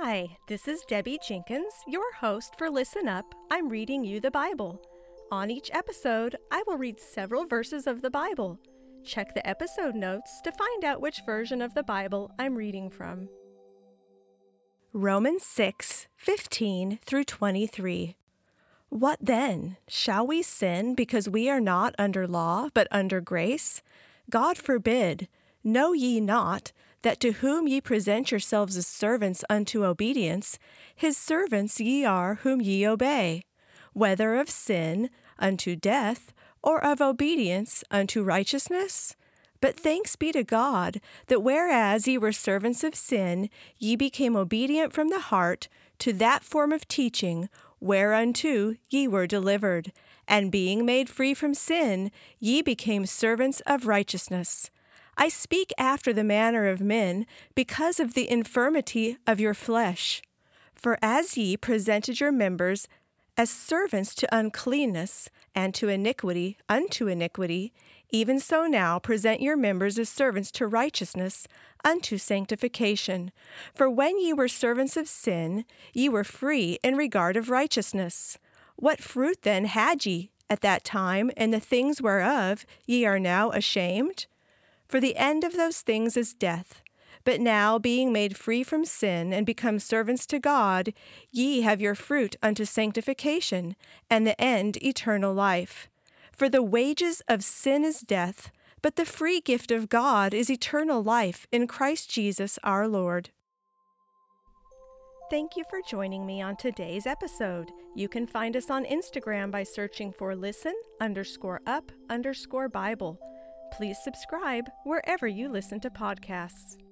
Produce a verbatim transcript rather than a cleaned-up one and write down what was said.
Hi, this is Debbie Jenkins, your host for Listen Up! I'm Reading You the Bible. On each episode, I will read several verses of the Bible. Check the episode notes to find out which version of the Bible I'm reading from. Romans six, fifteen through twenty-three. What then? Shall we sin because we are not under law, but under grace? God forbid. Know ye not that to whom ye present yourselves as servants unto obedience, his servants ye are whom ye obey, whether of sin unto death, or of obedience unto righteousness? But thanks be to God, that whereas ye were servants of sin, ye became obedient from the heart to that form of teaching whereunto ye were delivered, and being made free from sin, ye became servants of righteousness. I speak after the manner of men, because of the infirmity of your flesh. For as ye presented your members as servants to uncleanness, and to iniquity unto iniquity, even so now present your members as servants to righteousness unto sanctification. For when ye were servants of sin, ye were free in regard of righteousness. What fruit then had ye at that time, and the things whereof ye are now ashamed? For the end of those things is death. But now, being made free from sin and become servants to God, ye have your fruit unto sanctification, and the end eternal life. For the wages of sin is death, but the free gift of God is eternal life in Christ Jesus our Lord. Thank you for joining me on today's episode. You can find us on Instagram by searching for listen underscore up underscore Bible. Please subscribe wherever you listen to podcasts.